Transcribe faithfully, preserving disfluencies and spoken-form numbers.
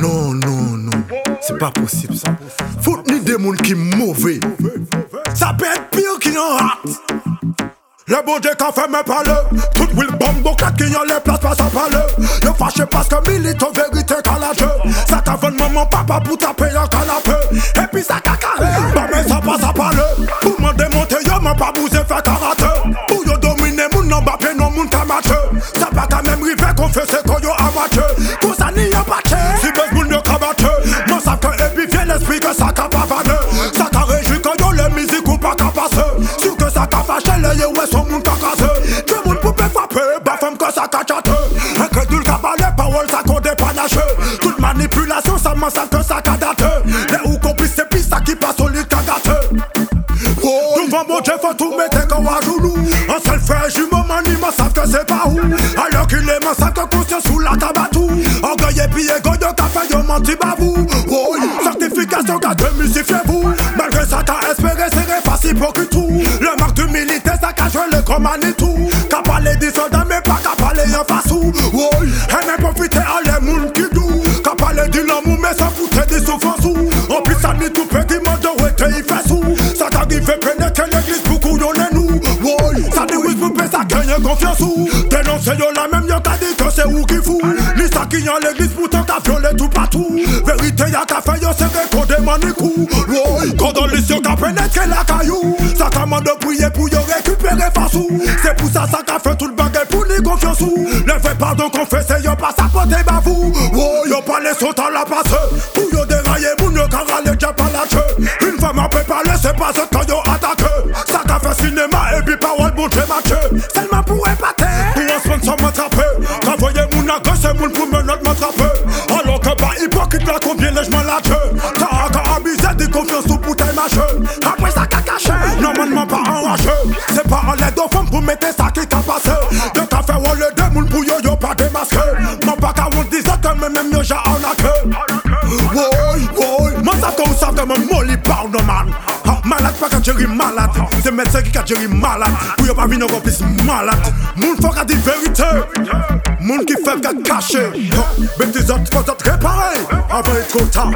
Non, non, non, c'est pas possible ça. Faut ni des mouns qui mauvais. Ça peut être pire qu'une rate. Le bon Dieu qu'a fait me parler. Tout will bombe, donc à qui y'en les places pas à parler. Ne fâchez parce que militant vérité qu'à la jeu. Ça t'a fait maman, papa pour taper un canapé. Et puis ça caca, bah mais ça passe à parler. Pour m'en démonter, y'a m'en pas bousé fait karaté. Pour y'a dominer, moun n'en bappé, non moun qu'à matché. Ça pas qu'à même river, confesser qu'on y'a amateur. Pour ça n'y y'a pas ché. Si bête moun y'a qu'à matché. Non ça qu'un épi vient l'esprit que ça qu'a pas vanné. Ça qu'a réjoui que y'a les musiques ou pas qu'à passer. Sûr que ça qu'a fâché les yeux. Toute manipulation, ça m'en sale que ça cadate. Les ou complices, c'est pis ça qui passe au lit cagate. Devant mon Dieu, faut tout mettre comme à genoux. Un seul frère jumeau, man, ils m'en savent que c'est pas où. Alors qu'il est m'en savent que conscience sous la tabatou. Orgueil et puis égo de café, y'a menti babou. Certification, qu'à démusifiez-vous. Malgré ça, t'as espéré, c'est facile pour que tout. Le marque du militaire, ça cache le grand Manitou. Qu'a parlé des soldats, mais pas qu'a parlé un fassou. Et même profiter à les moules. Ça foutait des souffrances sous. En plus ça n'est tout petit monde où était il fait sous. Ça t'arrive fait peine que l'église pour coudonner nous. Ça dit oui pour paix ça gagne confiance sous. Dénoncer yo la même yo qu'a dit que c'est où qui fout. Ni ça qui en l'église pourtant qu'a violé tout partout. Vérité y'a qu'a fait yo c'est vrai qu'on demande les coups. Quand dans les yeux qu'a pénétré la caillou. Ça commande de prier pour yo récupérer face sous. C'est pour ça ça qu'a fait tout le bagage pour les confiance sous. Le fait pardon confesser yo pas sa pote bavou. Yo pas les sauts à la passe. Pour yo dérailler, moun yo qu'a râlé déjà pas lâché. Une femme en peut parler, c'est pas ce qu'on yo attaque. Ça qu'a fait cinéma et puis parole bon j'ai matché. Seulement pour épater. Pour un sponsor m'attraper. Travailler moun à gauche et moun pour me note m'attraper. Alors que bah hypocrite là combien les j'm'en lâche. T'as encore abusé des confiances ou bouteille mâche. Après ça qu'a caché, normalement pas enragé. C'est pas en l'aide aux femmes pour mettre ça qui t'a passé. De qu'a fait ou le deux moun pour yo yo pas démasqué. Mon pas qu'a on disait que même yo j'ai en accueil. Même Molly parle normal. Malade pas qu'à gérer malade. C'est médecin qui a gérer malade. Pour y'a pas vu encore plus malade. Moun faut qu'a dit vérité. Moun qui fait qu'a caché. Mais tes autres pas autres réparés. Avant être trop tard.